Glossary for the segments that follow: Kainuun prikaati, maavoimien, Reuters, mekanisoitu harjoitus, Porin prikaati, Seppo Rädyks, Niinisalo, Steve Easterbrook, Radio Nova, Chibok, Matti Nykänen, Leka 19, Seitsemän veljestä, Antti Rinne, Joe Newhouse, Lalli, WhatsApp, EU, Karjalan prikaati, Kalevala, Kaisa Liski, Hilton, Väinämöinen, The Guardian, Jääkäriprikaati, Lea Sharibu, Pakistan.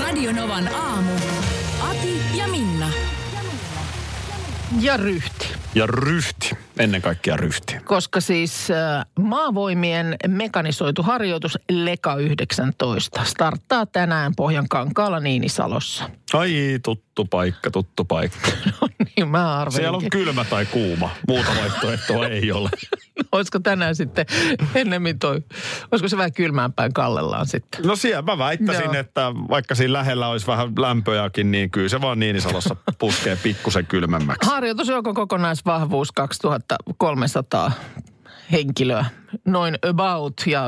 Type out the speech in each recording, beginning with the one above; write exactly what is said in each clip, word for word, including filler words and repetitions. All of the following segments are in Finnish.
Radio Novan aamu. Ati ja Minna. Ja ryhti. Ja ryhti. Ennen kaikkea ryhti. Koska siis äh, maavoimien mekanisoitu harjoitus Leka yhdeksäntoista starttaa tänään Pohjan kankaalla Niinisalossa. Ai tuttu paikka, tuttu paikka. No niin, mä arvelinkin. Siellä on kylmä tai kuuma. Muuta vaihtoehtoa ei ole. No, olisiko tänään sitten ennemmin toi, olisiko se vähän kylmäämpään kallellaan sitten? No siellä mä väittäisin, no. Että vaikka siinä lähellä olisi vähän lämpöjäkin, niin kyllä se vaan Niinisalossa puskee pikkusen kylmemmäksi. Harjoitusjoukon kokonaisvahvuus kaksituhattakolmesataa henkilöä, noin about, ja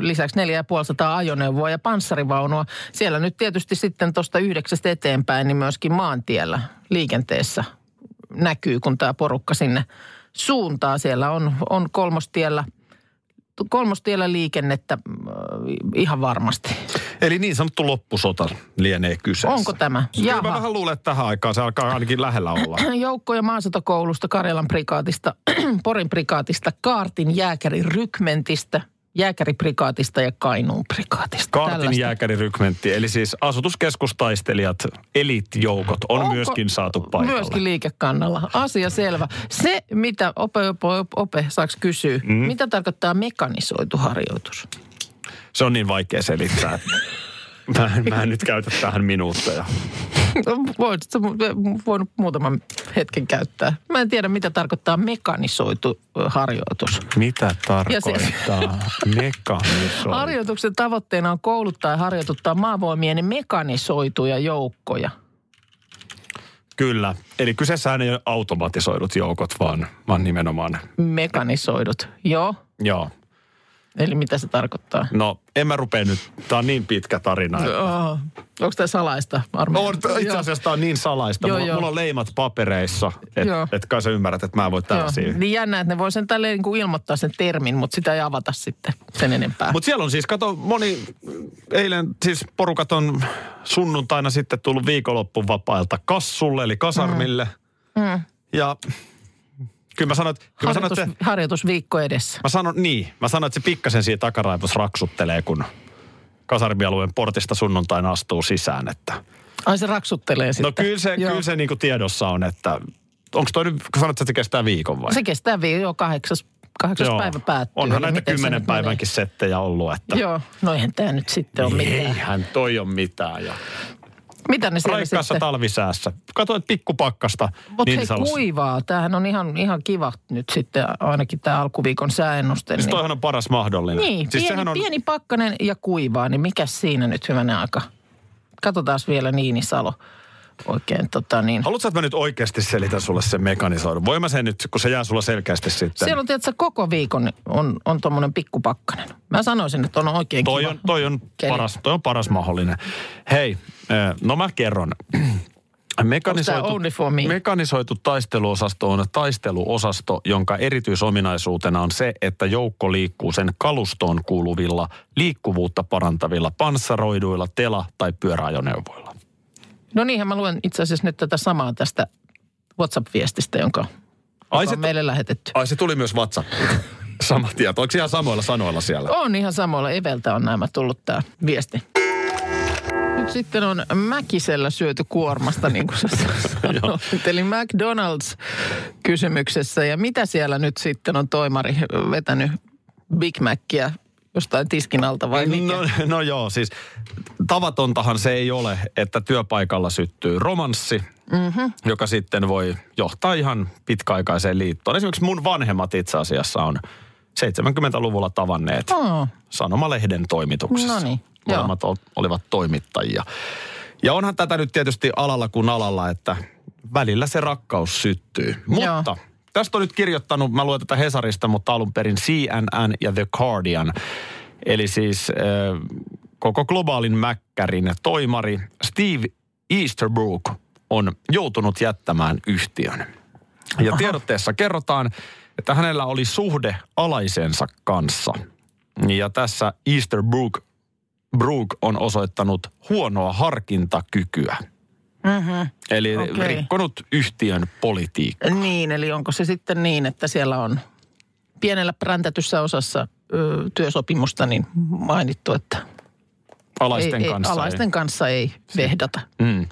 lisäksi neljätuhattaviisisataa ajoneuvoa ja panssarivaunua. Siellä nyt tietysti sitten tuosta yhdeksästä eteenpäin, niin myöskin maantiellä liikenteessä näkyy, kun tämä porukka sinne suuntaa. Siellä on, on kolmostiellä, kolmostiellä liikennettä ihan varmasti. Eli niin sanottu loppusota lienee kyseessä. Onko tämä? Kyllä mä vähän luulen, että tähän aikaan se alkaa ainakin lähellä olla. Joukkoja maasotakoulusta, Karjalan prikaatista, Porin prikaatista, Kaartin jääkärirykmentistä, Jääkäriprikaatista ja Kainuun prikaatista. Kaartin Tällaista. Jääkärirykmentti, eli siis asutuskeskustaistelijat, elitjoukot on Onko myöskin saatu paikalle. Myöskin liikekannalla. Asia selvä. Se, mitä ope, ope, ope saaks kysyä, mm. mitä tarkoittaa mekanisoitu harjoitus? Se on niin vaikea selittää. Mä, mä en nyt käytä tähän minuutteja. Voitko voinut muutaman hetken käyttää? Mä en tiedä, mitä tarkoittaa mekanisoitu harjoitus. Mitä tarkoittaa se, mekanisoitu? Harjoituksen tavoitteena on kouluttaa ja harjoituttaa maavoimien mekanisoituja joukkoja. Kyllä. Eli kyseessähän ei ole automatisoidut joukot, vaan, vaan nimenomaan... Mekanisoidut, joo. Joo. Eli mitä se tarkoittaa? No, en mä rupea nyt. Tää on niin pitkä tarina. Joo. Onko tää salaista? Armeen? No, itse asiassa tää on niin salaista. Joo, mulla, jo. mulla on leimat papereissa, että et kai sä ymmärrät, että mä en voi tällaisia. Niin jännä, että ne voi sen tälleen niin ilmoittaa sen termin, mutta sitä ei avata sitten sen enempää. Mutta siellä on siis, kato, moni, eilen siis porukat on sunnuntaina sitten tullut viikonloppun vapailta kassulle, eli kasarmille. Mm. Mm. Ja... Kyllä mä sanon, Harjoitus, mä sanon, että, harjoitusviikko edessä. Mä sanon, niin. Mä sanon, että se pikkasen siinä takaraivossa raksuttelee, kun kasarmialueen portista sunnuntaina astuu sisään. Että... Ai se raksuttelee sitten. No kyllä se, kyllä se niin kuin tiedossa on, että onko toi nyt, kun sanot, että se kestää viikon vai? Se kestää viikon, kahdeksas, kahdeksas joo. päivä päättyy. Onhan näitä kymmenen päivänkin menee? Settejä ollut, että... Joo, no eihän tää nyt sitten ole mitään. Eihän toi ole mitään, ja... Mitä ne siellä sitten? Raikkaassa talvisäässä. Katsoin, että pikkupakkasta. Mutta hei, kuivaa. Tämähän on ihan, ihan kiva nyt sitten, ainakin tämä alkuviikon sääennuste. Siis toihan on paras mahdollinen. Niin, siis pieni, on... pieni pakkanen ja kuivaa, niin mikä siinä nyt hyvänä aika? Katsotaan vielä Niinisalo. Oikein tota niin. Haluatko, että mä nyt oikeasti selitän sulle sen mekanisoidun? Voin mä sen nyt, kun se jää sulla selkeästi sitten. Siellä on tietysti koko viikon on, on tommonen pikkupakkanen. Mä sanoisin, että on oikein toi kiva. On, toi, on paras, toi on paras mahdollinen. Hei, no mä kerron. Mekanisoitu, mekanisoitu taisteluosasto on taisteluosasto, jonka erityisominaisuutena on se, että joukko liikkuu sen kalustoon kuuluvilla liikkuvuutta parantavilla panssaroiduilla tela- tai pyöräajoneuvoilla. No niinhän mä luen itse asiassa nyt tätä samaa tästä WhatsApp-viestistä, jonka ai on meille t- lähetetty. Ai se tuli myös WhatsAppiin. Sama tieto. Onko ihan samoilla sanoilla siellä? On ihan samoilla. Eveltä on nämä tullut tämä viesti. Nyt sitten on Mäkisellä syöty kuormasta, niin kuin sä sanoit. Eli McDonald's kysymyksessä. Ja mitä siellä nyt sitten on toimari vetänyt Big Macia jostain tiskin alta vai mikä? No, no joo, siis tavatontahan se ei ole, että työpaikalla syttyy romanssi, mm-hmm. joka sitten voi johtaa ihan pitkäaikaiseen liittoon. Esimerkiksi mun vanhemmat itse asiassa on seitsemänkymmentäluvulla tavanneet oh. sanomalehden toimituksessa. Noniin, molemmat joo. olivat toimittajia. Ja onhan tätä nyt tietysti alalla kuin alalla, että välillä se rakkaus syttyy. Mutta... Joo. Tästä on nyt kirjoittanut, mä luen tätä Hesarista, mutta alun perin C N N ja The Guardian. Eli siis äh, koko globaalin mäkkärin toimari Steve Easterbrook on joutunut jättämään yhtiön. Ja tiedotteessa kerrotaan, että hänellä oli suhde alaisensa kanssa. Ja tässä Easterbrook Brook on osoittanut huonoa harkintakykyä. Mm-hmm. Eli okay. rikkonut yhtiön politiikkaa. Niin, eli onko se sitten niin, että siellä on pienellä präntätyssä osassa ö, työsopimusta niin mainittu, että alaisten, ei, kanssa, ei, alaisten ei. kanssa ei vehdata. Mm.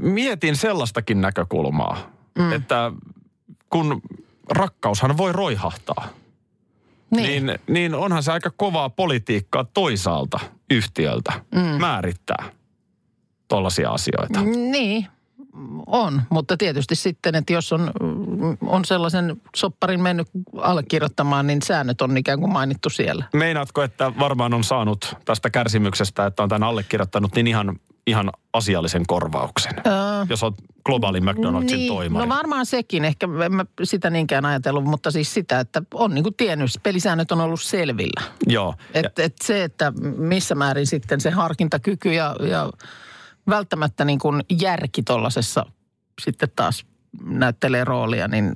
Mietin sellaistakin näkökulmaa, mm. että kun rakkaushan voi roihahtaa, niin. Niin, niin onhan se aika kovaa politiikkaa toisaalta yhtiöltä mm. määrittää tollaisia asioita. Niin, on. Mutta tietysti sitten, että jos on, on sellaisen sopparin mennyt allekirjoittamaan, niin säännöt on ikään kuin mainittu siellä. Meinaatko, että varmaan on saanut tästä kärsimyksestä, että on tämän allekirjoittanut, niin ihan, ihan asiallisen korvauksen, öö, jos on globaali McDonald'sin niin, toimari? No varmaan sekin. Ehkä en mä sitä niinkään ajatellut, mutta siis sitä, että on niin kuin tiennyt, pelisäännöt on ollut selvillä. Joo. Että et se, että missä määrin sitten se harkintakyky ja... ja välttämättä niin kuin järki tuollaisessa sitten taas näyttelee roolia, niin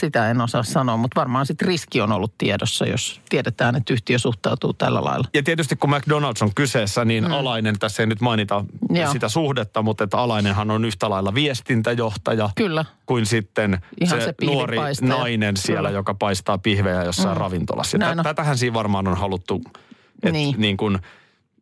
sitä en osaa sanoa. Mutta varmaan sitten riski on ollut tiedossa, jos tiedetään, että yhtiö suhtautuu tällä lailla. Ja tietysti kun McDonald's on kyseessä, niin mm. alainen, tässä ei nyt mainita Joo. sitä suhdetta, mutta että alainenhan on yhtä lailla viestintäjohtaja. Kyllä. Kuin sitten Ihan se, se nuori nainen siellä, Kyllä. joka paistaa pihvejä jossain mm. ravintolassa. Tä, tätähän siinä varmaan on haluttu, että niin, niin kuin...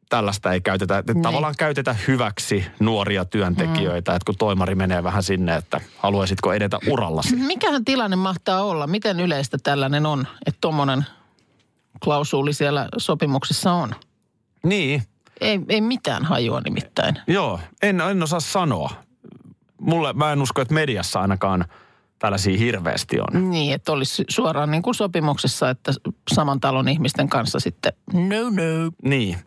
Tällaista ei käytetä, että niin. tavallaan käytetä hyväksi nuoria työntekijöitä, mm. että kun toimari menee vähän sinne, että haluaisitko edetä urallasi. Mikähän tilanne mahtaa olla? Miten yleistä tällainen on, että tuommoinen klausuuli siellä sopimuksessa on? Niin. Ei, ei mitään hajua nimittäin. Joo, en, en osaa sanoa. Mulle, mä en usko, että mediassa ainakaan tällaisia hirveästi on. Niin, että olisi suoraan niin kuin sopimuksessa, että saman talon ihmisten kanssa sitten no no. Niin.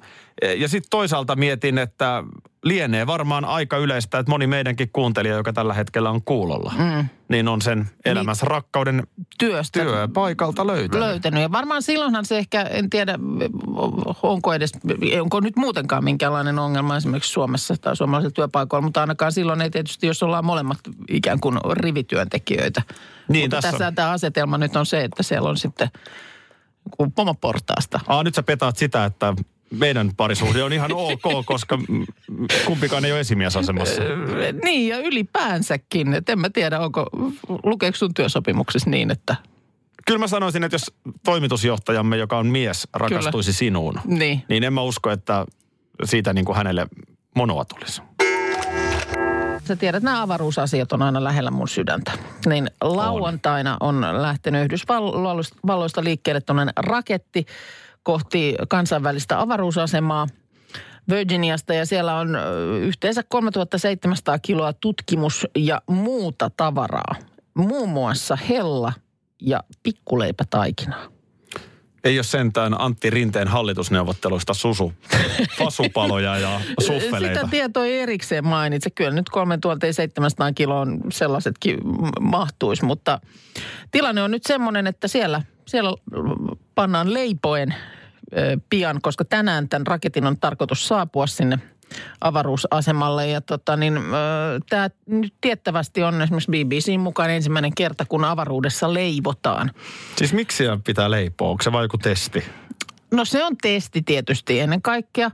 Ja sitten toisaalta mietin, että lienee varmaan aika yleistä, että moni meidänkin kuuntelija, joka tällä hetkellä on kuulolla, mm. niin on sen elämässä niin rakkauden työstä työpaikalta löytänyt. löytänyt. Ja varmaan silloinhan se ehkä, en tiedä, onko edes, onko nyt muutenkaan minkäänlainen ongelma esimerkiksi Suomessa tai suomalaisilla työpaikoilla, mutta ainakaan silloin ei tietysti, jos ollaan molemmat ikään kuin rivityöntekijöitä. Niin, mutta tässä, tässä tämä asetelma nyt on se, että siellä on sitten pomoportaasta. Aa, nyt sä petaat sitä, että... Meidän parisuhde on ihan ok, koska kumpikaan ei ole esimiesasemassa. Niin, ja ylipäänsäkin. Et en mä tiedä, onko, lukeeko sun työsopimuksessa niin, että... Kyllä mä sanoisin, että jos toimitusjohtajamme, joka on mies, rakastuisi Kyllä. sinuun, niin. niin en mä usko, että siitä niin kuin hänelle monoa tulisi. Sä tiedät, nämä avaruusasiat on aina lähellä mun sydäntä. Niin lauantaina on, on lähtenyt Yhdysvalloista liikkeelle tuollainen raketti kohti kansainvälistä avaruusasemaa Virginiasta, ja siellä on yhteensä kolmetuhattaseitsemänsataa kiloa tutkimus- ja muuta tavaraa. Muun muassa hella- ja pikkuleipätaikinaa. Ei ole sentään Antti Rinteen hallitusneuvotteluista susu, fasupaloja ja suffeleita. Sitä tietoa ei erikseen mainitse. Kyllä nyt kolmetuhattaseitsemänsataa kiloon sellaisetkin mahtuisi, mutta tilanne on nyt semmoinen, että siellä... Siellä pannaan leipoen ö, pian, koska tänään tämän raketin on tarkoitus saapua sinne avaruusasemalle. Ja tota niin, tämä nyt tiettävästi on esimerkiksi B B C:n mukaan ensimmäinen kerta, kun avaruudessa leivotaan. Siis miksi siellä pitää leipoa? Onko se vai joku testi? No se on testi tietysti ennen kaikkea,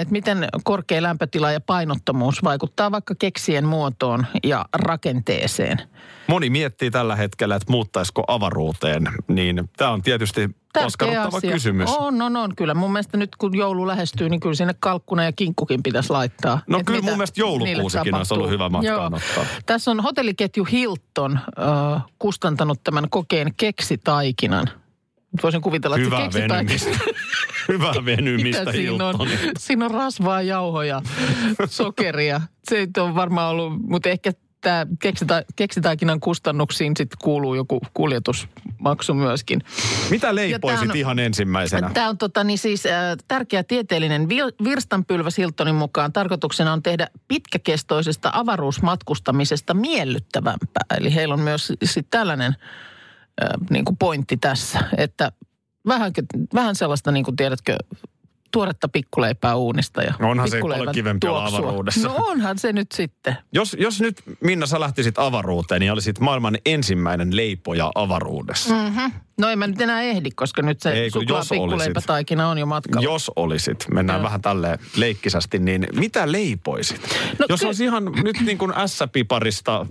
että miten korkea lämpötila ja painottomuus vaikuttaa vaikka keksien muotoon ja rakenteeseen. Moni miettii tällä hetkellä, että muuttaisiko avaruuteen, niin tämä on tietysti askarruttava kysymys. On, on, on kyllä. Mun mielestä nyt kun joulu lähestyy, niin kyllä sinne kalkkuna ja kinkkukin pitäisi laittaa. No et kyllä mun mielestä joulukuusikin olisi ollut hyvä matkaan ottaa. Tässä on hotelliketju Hilton äh, kustantanut tämän kokeen keksitaikinan. Voisin kuvitella, että Hyvä venymistä. Hyvä venymistä, Hilton. Siinä, siinä on rasvaa, jauhoja, sokeria. Se on varmaan ollut, mutta ehkä tämä keksita, keksitaikinan kustannuksiin sitten kuuluu joku kuljetusmaksu myöskin. Mitä leipoisit on, ihan ensimmäisenä? Tämä on tota, niin siis, äh, tärkeä tieteellinen virstanpylväs Hiltonin mukaan. Tarkoituksena on tehdä pitkäkestoisesta avaruusmatkustamisesta miellyttävämpää. Eli heillä on myös sit tällainen... Äh, niin kuin pointti tässä, että vähän, vähän sellaista, niin kuin tiedätkö, tuoretta pikkuleipää uunista ja no onhan se paljon kivempi olla avaruudessa. No onhan se nyt sitten. Jos, jos nyt, Minna, sä lähtisit avaruuteen, niin olisit maailman ensimmäinen leipoja avaruudessa. Mm-hmm. No en mä nyt enää ehdi, koska nyt se suklaapikkuleipätaikina on jo matkalla. Jos olisit, mennään no. vähän tälleen leikkisästi, niin mitä leipoisit? No jos ky- olisi ihan nyt niin kuin ässäpiparista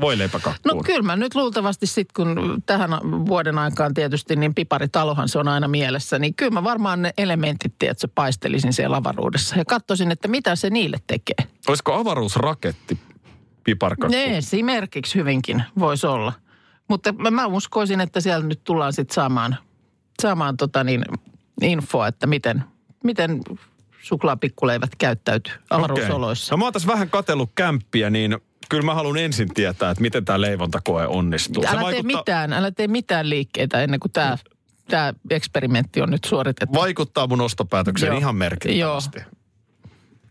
voileipäkakkuun. No kyllä mä nyt luultavasti sit, kun tähän vuoden aikaan tietysti, niin piparitalohan se on aina mielessä, niin kyllä mä varmaan ne elementit, että se paistelisin siellä avaruudessa ja katsoisin, että mitä se niille tekee. Olisiko avaruusraketti piparkakku? Esimerkiksi hyvinkin voisi olla. Mutta mä uskoisin, että siellä nyt tullaan sitten saamaan, saamaan tota niin, infoa, että miten, miten suklaapikkuleivät käyttäytyy avaruusoloissa. Okay. No mä oon tässä vähän katsellut kämppiä, niin kyllä mä haluan ensin tietää, että miten tämä leivontakoe onnistuu. Älä, se vaikuttaa... tee mitään, älä tee mitään liikkeitä ennen kuin tämä... Tämä eksperimentti on nyt suoritettu. Vaikuttaa mun ostopäätökseen Joo. ihan merkittävästi. Joo.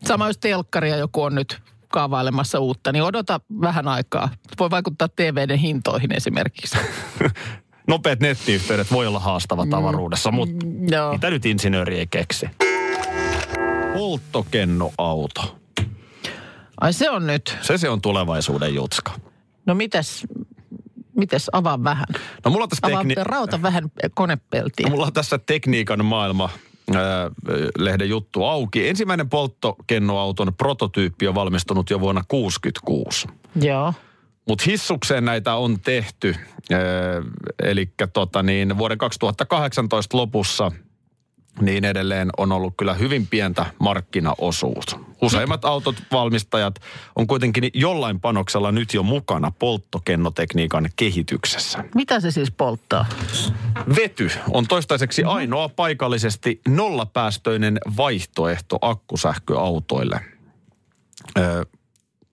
Sama jos telkkaria joku on nyt kaavailemassa uutta, niin odota vähän aikaa. Voi vaikuttaa T V:den hintoihin esimerkiksi. Nopeat nettiyhteydet voi olla haastavat avaruudessa, mutta no. mitä nyt insinööri ei keksi? Polttokennoauto. Ai se on nyt. Se se on tulevaisuuden jutska. No mitäs... Mites? Avaa vähän. No mulla on tässä tekni... Rauta vähän konepeltiä. No, mulla on tässä tekniikan maailma äh, lehden juttu auki. Ensimmäinen polttokennoauton prototyyppi on valmistunut jo vuonna kuusikymmentäkuusi. Joo. Mutta hissukseen näitä on tehty. Äh, elikkä tota niin, vuoden kaksituhattakahdeksantoista lopussa niin edelleen on ollut kyllä hyvin pientä markkinaosuutta. Useimmat autot valmistajat on kuitenkin jollain panoksella nyt jo mukana polttokennotekniikan kehityksessä. Mitä se siis polttaa? Vety on toistaiseksi ainoa paikallisesti nollapäästöinen vaihtoehto akkusähköautoille. Öö,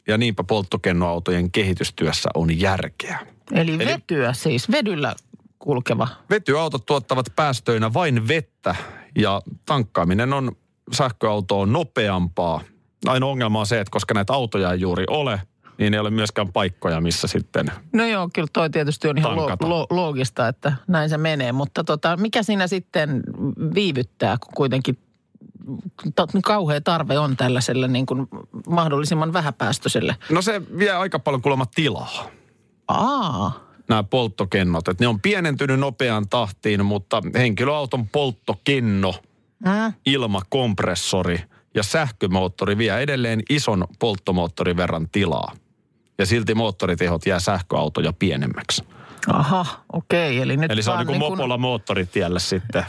ja niinpä polttokennoautojen kehitystyössä on järkeä. Eli vetyä Eli, siis, vedyllä kulkeva. Vetyautot tuottavat päästöinä vain vettä ja tankkaaminen on... Sähköauto on nopeampaa. Ainoa ongelma on se, että koska näitä autoja ei juuri ole, niin ei ole myöskään paikkoja, missä sitten No joo, kyllä toi tietysti on ihan lo- lo- loogista, että näin se menee. Mutta tota, mikä siinä sitten viivyttää, kun kuitenkin to- kauhea tarve on tällaiselle niin kuin mahdollisimman vähäpäästöiselle? No se vie aika paljon kuulemma tilaa. Aa. Nämä polttokennot, että ne on pienentynyt nopeaan tahtiin, mutta henkilöauton polttokenno... Mm. ilmakompressori ja sähkömoottori vie edelleen ison polttomoottorin verran tilaa. Ja silti moottoritehot jää sähköautoja pienemmäksi. Aha, okei. Okay, eli nyt eli se on niin kuin niin mopolla kun... moottoritiellä sitten.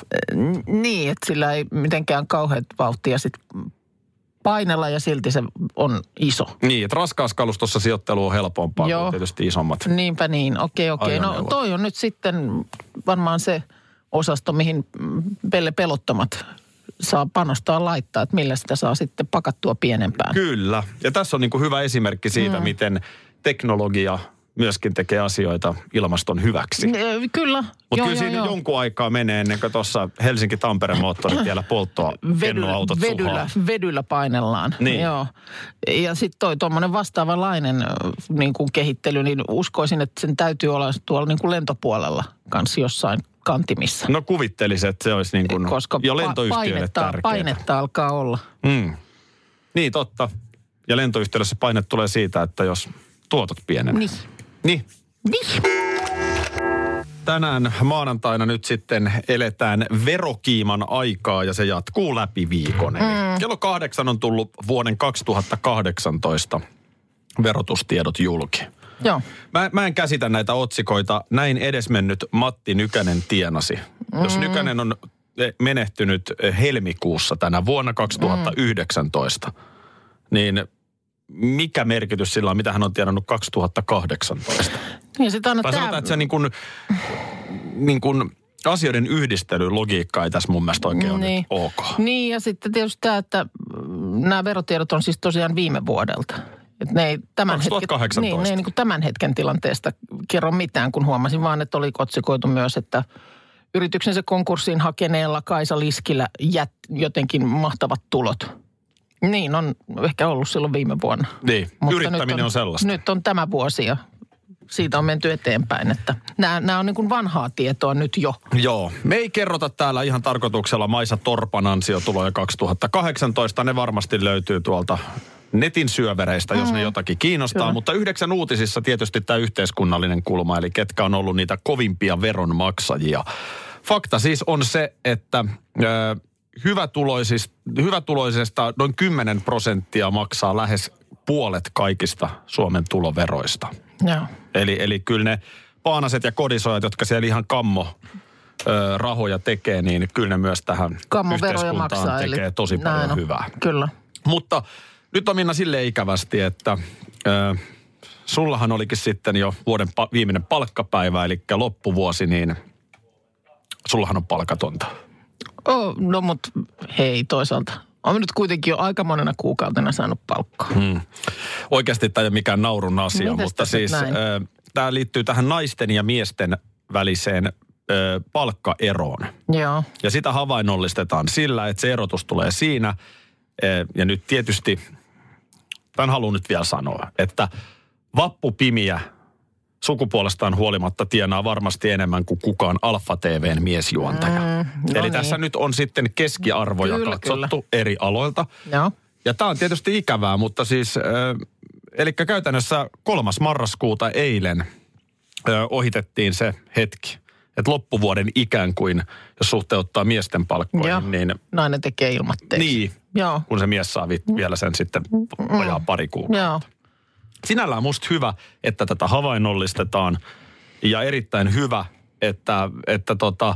Niin, että sillä ei mitenkään kauheat vauhtia sitten painella ja silti se on iso. Niin, että raskaaskalustossa sijoittelu on helpompaa Joo. kuin tietysti isommat. Niinpä niin, okei, okay, okei. Okay. No toi on nyt sitten varmaan se... osasto, mihin pelle pelottomat saa panostaa laittaa, että millä sitä saa sitten pakattua pienempään. Kyllä. Ja tässä on niin kuin hyvä esimerkki siitä, mm. miten teknologia myöskin tekee asioita ilmaston hyväksi. Kyllä. Mutta kyllä siinä jo. jonkun aikaa menee ennen kuin tuossa Helsinki-Tampereen moottoritiellä polttoa kennoautot suhaa. Vedyllä, vedyllä painellaan. Niin. Joo. Ja sitten toi tuommoinen vastaavanlainen niin kuin kehittely, niin uskoisin, että sen täytyy olla tuolla niin kuin lentopuolella kanssa jossain kantimissa. No kuvittelisin, että se olisi niin kuin Koska jo lentoyhtiöille painetta, tärkeää. Painetta alkaa olla. Mm. Niin, totta. Ja lentoyhtiössä paine tulee siitä, että jos tuotot pienenevät. Niin. Niin. Niin. Tänään maanantaina nyt sitten eletään verokiiman aikaa ja se jatkuu läpi viikon. Mm. Kello kahdeksan on tullut vuoden kaksituhattakahdeksantoista verotustiedot julki. Joo. Mä, mä en käsitä näitä otsikoita. Näin edesmennyt Matti Nykänen tienasi. Mm. Jos Nykänen on menehtynyt helmikuussa tänä vuonna kaksituhattayhdeksäntoista, mm. niin mikä merkitys sillä on, mitä hän on tienannut kaksituhattakahdeksantoista? Ja sit on, tai sanotaan, tämä... että se niin kuin, niin kuin asioiden yhdistelylogiikka ei tässä mun mielestä oikein niin. ole nyt ok. Niin, ja sitten tietysti tämä, että nämä verotiedot on siis tosiaan viime vuodelta. Että ne ei tämän, hetken, niin, ne ei niin kuin tämän hetken tilanteesta kerro mitään, kun huomasin vaan, että oli otsikoitu myös, että yrityksensä konkurssiin hakeneella Kaisa Liskillä jät, jotenkin mahtavat tulot. Niin, on ehkä ollut silloin viime vuonna. Niin, mutta yrittäminen on, on sellaista. Nyt on tämä vuosi ja siitä on menty eteenpäin, että nämä, nämä on niin kuin vanhaa tietoa nyt jo. Joo. Me ei kerrota täällä ihan tarkoituksella Maisa Torpan ansiotuloja kaksituhattakahdeksantoista. Ne varmasti löytyy tuolta netin syövereistä, jos mm. ne jotakin kiinnostaa. Kyllä. Mutta Yhdeksän uutisissa tietysti tämä yhteiskunnallinen kulma, eli ketkä on ollut niitä kovimpia veronmaksajia. Fakta siis on se, että ö, hyvätuloisesta noin kymmenen prosenttia maksaa lähes puolet kaikista Suomen tuloveroista. Joo. Eli, eli kyllä ne paanaset ja kodisojat, jotka siellä ihan kammo ö, rahoja tekee, niin kyllä ne myös tähän yhteiskuntaan maksaa, tekee tosi paljon on. Hyvää. Kyllä. Mutta nyt on Minna silleen ikävästi, että ö, sullahan olikin sitten jo vuoden pa- viimeinen palkkapäivä, eli loppuvuosi, niin sullahan on palkatonta. Oh, no mutta hei toisaalta. Olen nyt kuitenkin jo aika monena kuukautena saanut palkkaa. Hmm. Oikeasti tämä ei ole mikään naurun asia, mites mutta siis äh, tämä liittyy tähän naisten ja miesten väliseen äh, palkkaeroon. Joo. Ja sitä havainnollistetaan sillä, että se erotus tulee siinä. Äh, ja nyt tietysti, tämän haluan nyt vielä sanoa, että vappupimiä sukupuolestaan huolimatta tienaa varmasti enemmän kuin kukaan Alfa T V:n miesjuontaja. Mm, no Eli niin. tässä nyt on sitten keskiarvoja kyllä, katsottu kyllä. eri aloilta. No. Ja tämä on tietysti ikävää, mutta siis, äh, eli käytännössä kolmas marraskuuta eilen äh, ohitettiin se hetki, että loppuvuoden ikään kuin, jos suhteuttaa miesten palkkoihin, joo. niin... nainen tekee ilmatteeksi. Niin, joo. kun se mies saa vi- vielä sen sitten vajaa pari kuukautta. Joo. Sinällään on musta hyvä, että tätä havainnollistetaan ja erittäin hyvä, että, että tota,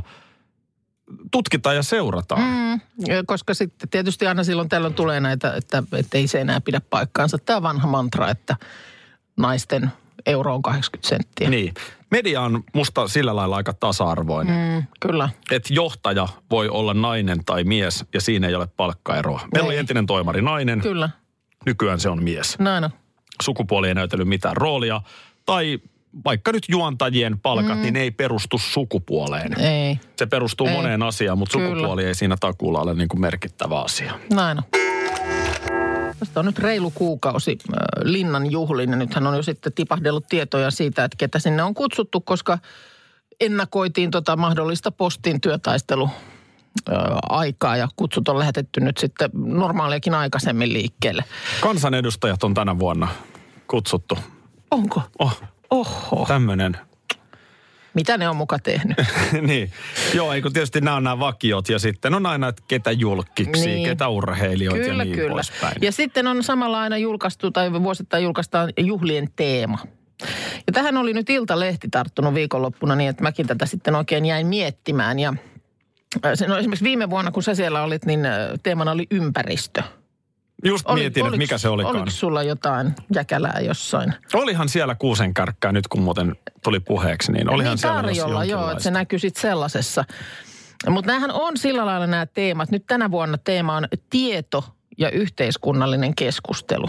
tutkitaan ja seurataan. Mm, koska sitten tietysti aina silloin tällöin tulee näitä, että, että ei se enää pidä paikkaansa. Tämä vanha mantra, että naisten euro on kahdeksankymmentä senttiä. Niin. Media on musta sillä lailla aika tasa-arvoinen. Mm, kyllä. Että johtaja voi olla nainen tai mies ja siinä ei ole palkkaeroa. Meillä oli entinen toimari nainen. Kyllä. Nykyään se on mies. Näin on. Sukupuoli ei näytellyt mitään roolia, tai vaikka nyt juontajien palkat, mm. niin ne ei perustu sukupuoleen. Ei. Se perustuu ei. moneen asiaan, mutta Kyllä. sukupuoli ei siinä takuulla ole niin kuin merkittävä asia. Näin on. Tästä on nyt reilu kuukausi äh, Linnan juhliin, ja nythän on jo sitten tipahdellut tietoja siitä, että ketä sinne on kutsuttu, koska ennakoitiin tota mahdollista postin työtaistelu. aikaa ja kutsut on lähetetty nyt sitten normaaliakin aikaisemmin liikkeelle. Kansanedustajat on tänä vuonna kutsuttu. Onko? Oh. Oho. Tämmönen. Mitä ne on muka tehnyt? niin. Joo, eikö tietysti nämä on nämä vakiot ja sitten on aina, että ketä julkkiksi, niin. ketä urheilijoita kyllä, ja niin kyllä. poispäin. Ja sitten on samalla aina julkaistu tai vuosittain julkaistaan juhlien teema. Ja tähän oli nyt Iltalehti tarttunut viikonloppuna niin, että mäkin tätä sitten oikein jäin miettimään ja no esimerkiksi viime vuonna, kun sä siellä olit, niin teemana oli ympäristö. Just oli, mietin, oliks, että mikä se olikaan. Oliko sulla jotain jäkälää jossain? Olihan siellä kuusenkärkkää nyt, kun muuten tuli puheeksi. Niin olihan niin siellä tarjolla, joo, että se näkyy sitten sellaisessa. Mutta näähän on sillä lailla nämä teemat. Nyt tänä vuonna teema on tieto ja yhteiskunnallinen keskustelu.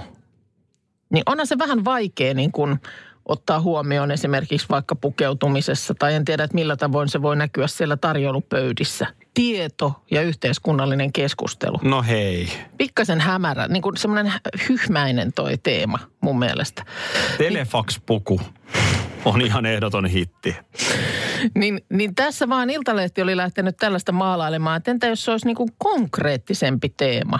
Niin onhan se vähän vaikea niin kun ottaa huomioon esimerkiksi vaikka pukeutumisessa, tai en tiedä, että millä tavoin se voi näkyä siellä tarjoulupöydissä. Tieto ja yhteiskunnallinen keskustelu. No hei. Pikkasen hämärä, niin kuin semmoinen hyhmäinen toi teema mun mielestä. Telefax-puku on ihan ehdoton hitti. niin, niin tässä vaan Iltalehti oli lähtenyt tällaista maalailemaan, että entä jos se olisi niin kuin konkreettisempi teema?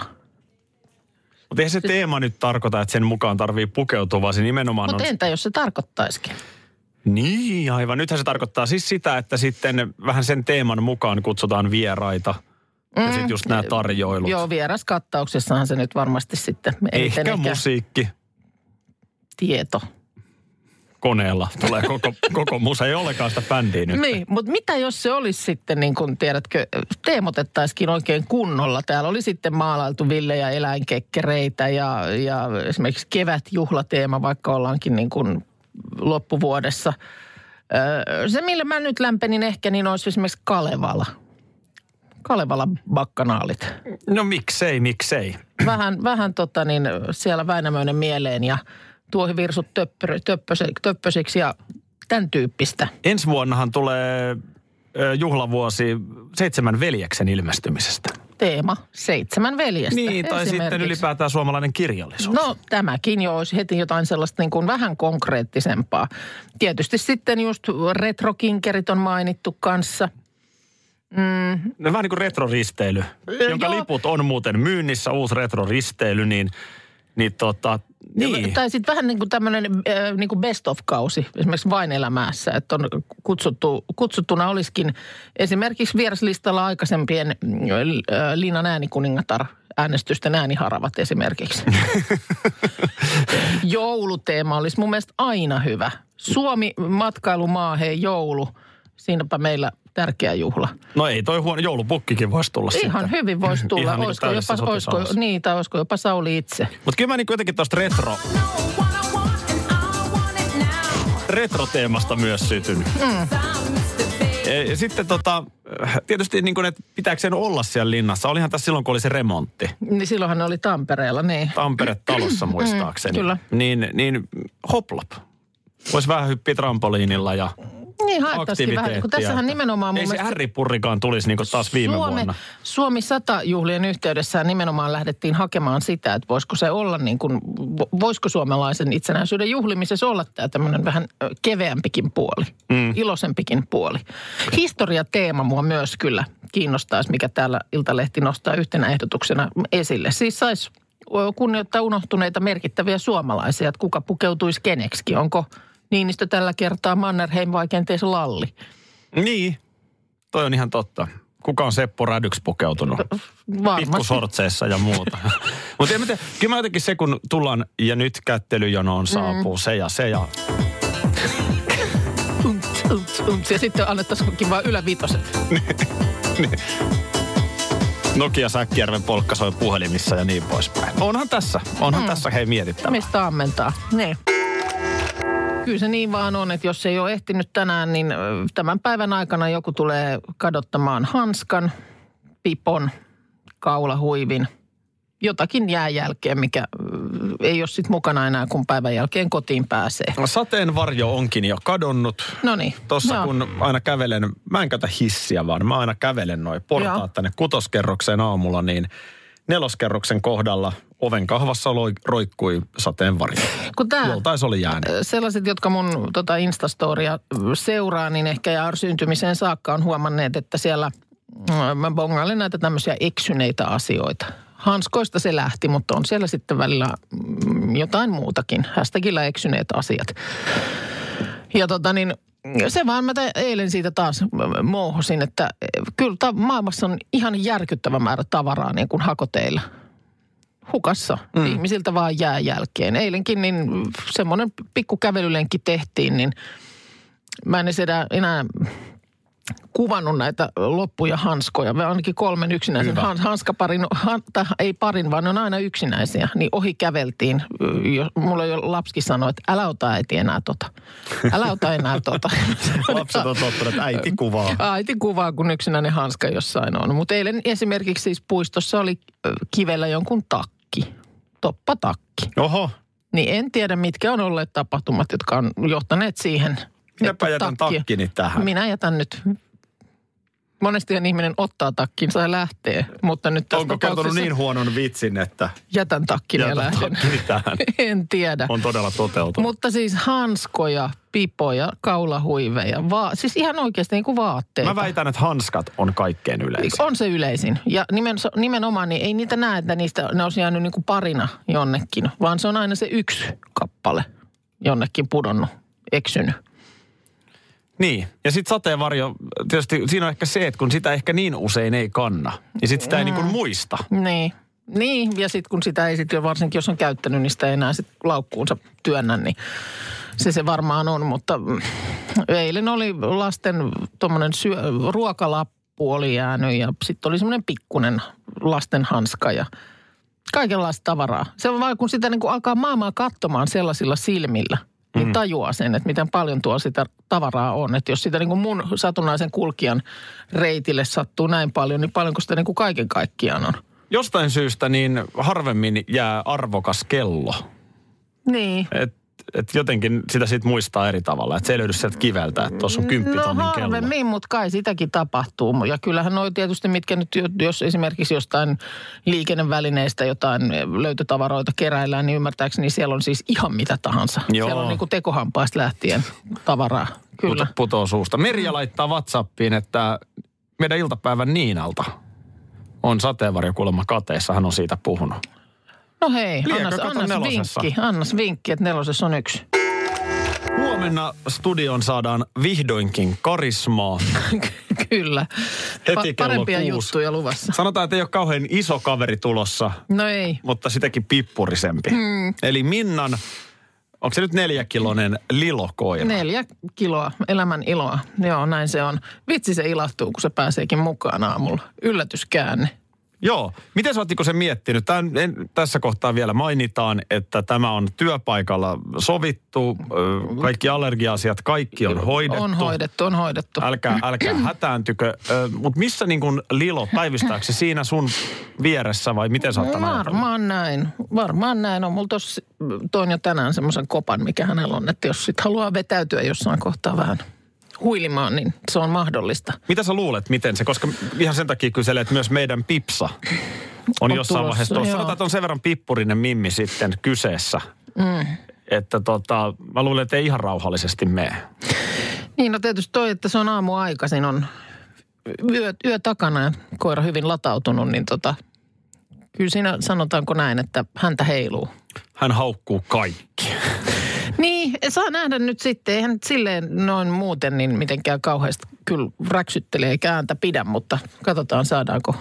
Mutta eihän se teema nyt tarkoita, että sen mukaan tarvii pukeutua, vaan se nimenomaan Mut on... entä jos se tarkoittaisikin? Niin, aivan. Nythän se tarkoittaa siis sitä, että sitten vähän sen teeman mukaan kutsutaan vieraita. Mm. Ja sitten just nämä tarjoilut. Joo, vieraskattauksessahan se nyt varmasti sitten... Ehkä, ehkä musiikki. Tieto. Koneella tulee koko, koko musa. Ei olekaan sitä bändiä nyt. Niin, mutta mitä jos se olisi sitten, niin kuin tiedätkö, teemotettaisikin oikein kunnolla. Täällä oli sitten maalailtu ville- ja eläinkekkereitä ja, ja esimerkiksi kevätjuhlateema, vaikka ollaankin niin kuin loppuvuodessa. Se, millä mä nyt lämpenin ehkä, niin olisi esimerkiksi Kalevala. Kalevalan bakkanaalit. No miksei, miksei. Vähän, vähän tota niin, siellä Väinämöinen mieleen ja... tuohivirsut töppö, töppösiksi ja tämän tyyppistä. Ensi vuonnahan tulee juhlavuosi Seitsemän veljeksen ilmestymisestä. teema, Seitsemän veljestä. Niin, tai sitten ylipäätään suomalainen kirjallisuus. No tämäkin jo olisi heti jotain sellaista niin kuin vähän konkreettisempaa. Tietysti sitten just retrokinkerit on mainittu kanssa. Mm. No, vähän niin kuin retroristeily, jonka joo. liput on muuten myynnissä, uusi retroristeily, niin... Niin tota, niin. Tai sitten vähän niin kuin tämmöinen niin kuin best of-kausi, esimerkiksi Vain elämässä, että on kutsuttu, kutsuttuna olisikin esimerkiksi vieraslistalla aikaisempien Linnan äänikuningatar äänestysten ääniharavat esimerkiksi. Jouluteema olisi mun mielestä aina hyvä. Suomi, matkailumaa, hei joulu, siinäpä meillä... Tärkeä juhla. No ei toi huono, joulupukkikin voisi tulla sitten. Ihan sitten. Hyvin voisi tulla. Ihan olisiko, niin jopa, olisiko, niin, tai olisiko jopa Sauli itse. Mutta kyllä mä niin jotenkin tuosta retro... retroteemasta myös sytynyt. Mm. Ja, ja sitten tota, tietysti niin kuin, että pitääkö sen olla siellä linnassa? Olihan tässä silloin, kun oli se remontti. Niin silloinhan ne oli Tampereella, niin. Tampere talossa muistaakseni. Mm, kyllä. Niin, niin hoplop. Voisi vähän hyppiä trampoliinilla ja... Niin haettaisikin vähän, kun tässähän nimenomaan... Ei se ärripurrikaan tulisi niin kuin taas viime Suome, vuonna. Suomi sata-juhlien yhteydessä nimenomaan lähdettiin hakemaan sitä, että voisiko se olla niin kuin, voisiko suomalaisen itsenäisyyden juhlimisessa olla tämä tämmöinen vähän keveämpikin puoli, mm. iloisempikin puoli. Historiateema mua myös kyllä kiinnostaisi, mikä täällä Iltalehti nostaa yhtenä ehdotuksena esille. Siis saisi kunnioittaa unohtuneita merkittäviä suomalaisia, että kuka pukeutuisi keneksikin, onko... Niinistö tällä kertaa, Mannerheim vai kenties Lalli. Niin, toi on ihan totta. Kuka on Seppo Rädyks pukeutunut? Varmasti. Pikkusortseissa ja muuta. Mutta kyllä mä jotenkin se, kun tullaan ja nyt kättelyjonoon saapuu mm. se ja se ja... ja sitten annettaisiin vaan ylävitoset. Nokia Säkkijärven polkka soi puhelimissa ja niin poispäin. Onhan tässä, onhan mm. tässä hei mietittävää. Mistä ammentaa, niin. Kyllä se niin vaan on, että jos ei ole ehtinyt tänään, niin tämän päivän aikana joku tulee kadottamaan hanskan, pipon, kaulahuivin, jotakin jää jälkeen, mikä ei ole sitten mukana enää, kun päivän jälkeen kotiin pääsee. Sateen varjo onkin jo kadonnut. Noniin. Tossa joo. kun aina kävelen, mä en käytä hissiä vaan, mä aina kävelen noi portaat joo. tänne kutoskerrokseen aamulla, niin neloskerroksen kohdalla... Oven kahvassa roikkui sateen varjo, joltain se oli jäänyt. Sellaiset, jotka mun tota Instastoria seuraa, niin ehkä ja syntymiseen saakka on huomanneet, että siellä mä bongailen näitä tämmöisiä eksyneitä asioita. Hanskoista se lähti, mutta on siellä sitten välillä jotain muutakin. Hashtagilla eksyneet asiat. Ja tota niin... Se vaan mä eilen siitä taas mouhosin, että kyllä maailmassa on ihan järkyttävä määrä tavaraa niin kuin hakoteilla. Hukassa. Mm. Ihmisiltä vaan jää jälkeen. Eilenkin niin semmoinen pikku kävelylenkki tehtiin, niin mä en enää kuvannut näitä loppuja hanskoja. Mä ainakin kolmen yksinäisen Hans, hanskaparin, han, tai ei parin, vaan ne on aina yksinäisiä. Niin ohi käveltiin. Mulla jo lapsikin sanoi, että älä ota äiti enää tota. Älä ota enää tota. Lapset on tottunut, että äiti kuvaa. Äiti kuvaa, kun yksinäinen hanska jossain on. Mutta eilen esimerkiksi siis puistossa oli kivellä jonkun takki. Toppatakki. Oho. Niin en tiedä, mitkä on olleet tapahtumat, jotka on johtaneet siihen... Minäpä jätän takki. takkini tähän. Minä jätän nyt. Monestihan ihminen ottaa takkinsa ja lähtee, mutta nyt tässä onko kertonut niin huonon vitsin, että... Jätän takkini jätän ja lähden. Takkini tähän. En tiedä. On todella toteutunut. Mutta siis hanskoja, pipoja, kaulahuiveja, va- siis ihan oikeasti niin kuin vaatteita. Mä väitän, että hanskat on kaikkein yleisin. On se yleisin. Ja nimen, nimenomaan niin ei niitä näe, että niistä ne olisi jäänyt niin kuin parina jonnekin, vaan se on aina se yksi kappale jonnekin pudonnut, eksynyt. Niin, ja sitten sateenvarjo, tietysti siinä on ehkä se, että kun sitä ehkä niin usein ei kanna, niin sitten sitä ei mm. niin kuin muista. Niin, niin. ja sitten kun sitä ei sitten varsinkin, jos on käyttänyt, niin sitä ei enää sitten laukkuunsa työnnä, niin se se varmaan on. Mutta eilen oli lasten tuommoinen syö- ruokalappu oli jäänyt ja sitten oli semmoinen pikkunen lasten hanska ja kaikenlaista tavaraa. Se on vaan, kun sitä niin kuin alkaa maailmaa katsomaan sellaisilla silmillä. Mm. Niin tajuaa sen, että miten paljon tuolla sitä tavaraa on. Että jos sitä niin kuin mun satunnaisen kulkijan reitille sattuu näin paljon, niin paljonko sitä niin kuin kaiken kaikkiaan on? Jostain syystä niin harvemmin jää arvokas kello. Niin. Et et jotenkin sitä siitä muistaa eri tavalla. Että se ei löydy sieltä kiveltä, että tuossa on kymppitonnin kello. No harvemmin, mutta kai sitäkin tapahtuu. Ja kyllähän noi tietysti, mitkä nyt, jos esimerkiksi jostain liikennevälineistä jotain löytötavaroita keräillään, niin ymmärtääkseni siellä on siis ihan mitä tahansa. Joo. Siellä on niin kuin tekohampaista lähtien tavaraa. Kyllä. Putoo suusta. Merja laittaa WhatsAppiin, että meidän iltapäivän Niinalta on sateenvarjokulma kateessa. Hän on siitä puhunut. No hei, annas, annas vinkki, annas vinkki, että nelosessa on yksi. Huomenna studioon saadaan vihdoinkin karismaa. Kyllä. Heti pa- parempia kuusi. Juttuja luvassa. Sanotaan, että ei ole kauhean iso kaveri tulossa. No ei. Mutta sitäkin pippurisempi. Mm. Eli Minnan, onko se nyt neljäkiloinen lilokoira? Neljä kiloa, elämän iloa. Joo, näin se on. Vitsi se ilahtuu, kun se pääseekin mukaan aamulla. Yllätyskäänne. Joo. Miten sä oottiko se miettinyt? Tän, en, tässä kohtaa vielä mainitaan, että tämä on työpaikalla sovittu. Kaikki allergia-asiat, kaikki on hoidettu. On hoidettu, on hoidettu. Älkää, älkää hätääntykö. Mutta missä niin kun Lilo, päivistääkö se siinä sun vieressä vai miten sä oot tämän ajatellut? Varmaan näin. Varmaan näin on. Mulla tossa toin jo tänään semmoisen kopan, mikä hänellä on. Että jos sit haluaa vetäytyä jossain kohtaa vähän huilimaan, niin se on mahdollista. Mitä sä luulet, miten se? Koska ihan sen takia kyselet myös meidän Pipsa on, on jossain vaiheessa tuossa. Sanotaan, että on sen verran pippurinen mimmi sitten kyseessä. Mm. Että tota, mä luulen, että ei ihan rauhallisesti mene. Niin, no tietysti toi, että se on aamuaikaisin, on yö, yö takana ja koira hyvin latautunut, niin tota, kyllä siinä sanotaanko näin, että häntä heiluu. Hän haukkuu kaikki. Niin, saa nähdä nyt sitten. Eihän nyt silleen noin muuten niin mitenkään kauheasti kyllä räksyttelee eikä ääntä pidä, mutta katsotaan saadaanko,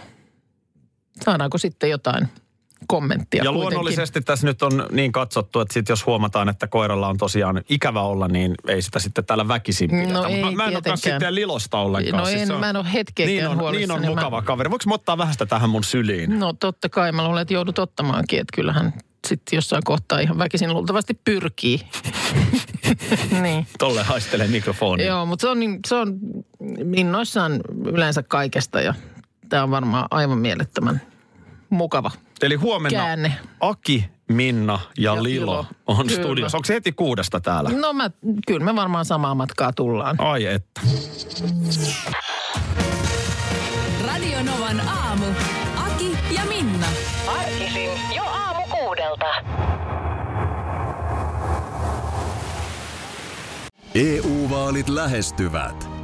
saadaanko sitten jotain kommenttia. Ja kuitenkin luonnollisesti tässä nyt on niin katsottu, että sit jos huomataan, että koiralla on tosiaan ikävä olla, niin ei sitä sitten täällä väkisin pidetä. No ei, mä, mä en olekaan sitten Lilosta ollenkaan. No siis en, se on, mä en ole hetkeäkään niin huolissani. Niin on mukava mä kaveri. Voinko mä ottaa vähän sitä tähän mun syliin? No totta kai, mä luulen, että joudut ottamaankin, että kyllähän sitten jossain kohtaa ihan väkisin luultavasti pyrkii. Niin. Tolle haistelee mikrofonia. Joo, mutta se on, se on innoissaan yleensä kaikesta ja tämä on varmaan aivan mielettömän mukava. Eli huomenna käänne. Aki, Minna ja, ja Lilo, Lilo on kyllä studiossa. Onko se heti kuudesta täällä? No mä, kyllä me varmaan samaa matkaa tullaan. Ai että. Radio Novan aamu. Aki ja Minna. Arkisin jo aamu kuudelta. E U-vaalit lähestyvät.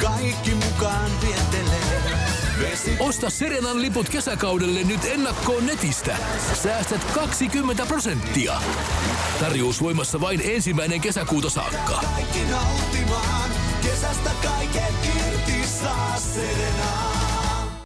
Kaikki mukaan viettelee. Vesi... Osta Serenan liput kesäkaudelle nyt ennakkoon netistä. Säästät kaksikymmentä prosenttia. Tarjous voimassa vain ensimmäinen kesäkuuta saakka. Kaikki nauttimaan kesästä kaiken.